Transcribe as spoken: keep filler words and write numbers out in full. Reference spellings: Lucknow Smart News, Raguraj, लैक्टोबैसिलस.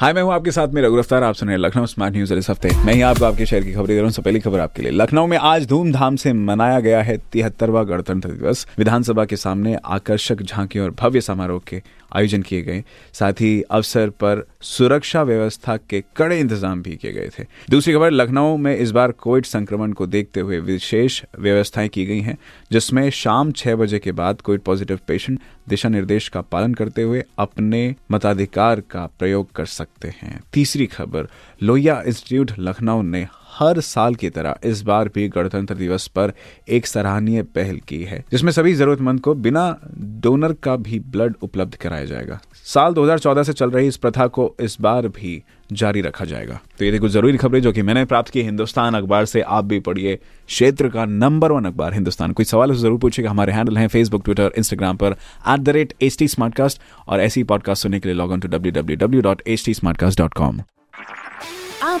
हाय, मैं हूँ आपके साथ में रघुराज। आप सुन रहे हैं लखनऊ स्मार्ट न्यूज। इस हफ्ते मैं ही आपको आपके शहर की खबरें दे रहा हूँ। सबसे पहली खबर आपके लिए, लखनऊ में आज धूमधाम से मनाया गया है तिहत्तरवां गणतंत्र दिवस। विधानसभा के सामने आकर्षक झांकी और भव्य समारोह के आयोजन किए गए, साथ ही अवसर पर सुरक्षा व्यवस्था के कड़े इंतजाम भी किए गए थे। दूसरी खबर, लखनऊ में इस बार कोविड संक्रमण को देखते हुए विशेष व्यवस्थाएं की गई हैं, जिसमें शाम छह बजे के बाद कोविड पॉजिटिव पेशेंट दिशा निर्देश का पालन करते हुए अपने मताधिकार का प्रयोग कर सकते हैं। तीसरी खबर, लोहिया इंस्टीट्यूट लखनऊ ने हर साल की तरह इस बार भी गणतंत्र दिवस पर एक सराहनीय पहल की है, जिसमें सभी जरूरतमंद को बिना डोनर का भी ब्लड उपलब्ध कराया जाएगा। साल दो हज़ार चौदह से चल रही इस प्रथा को इस बार भी जारी रखा जाएगा। तो ये कुछ जरूरी खबरें जो कि मैंने प्राप्त की हिंदुस्तान अखबार से। आप भी पढ़िए क्षेत्र का नंबर वन अखबार हिंदुस्तान। कोई सवाल है जरूर पूछिएगा। हमारे हैंडल हैं फेसबुक, ट्विटर, इंस्टाग्राम पर at the rate H T smart cast. और ऐसी पॉडकास्ट सुनने के लिए log on to W W W dot H T smart cast dot com. आप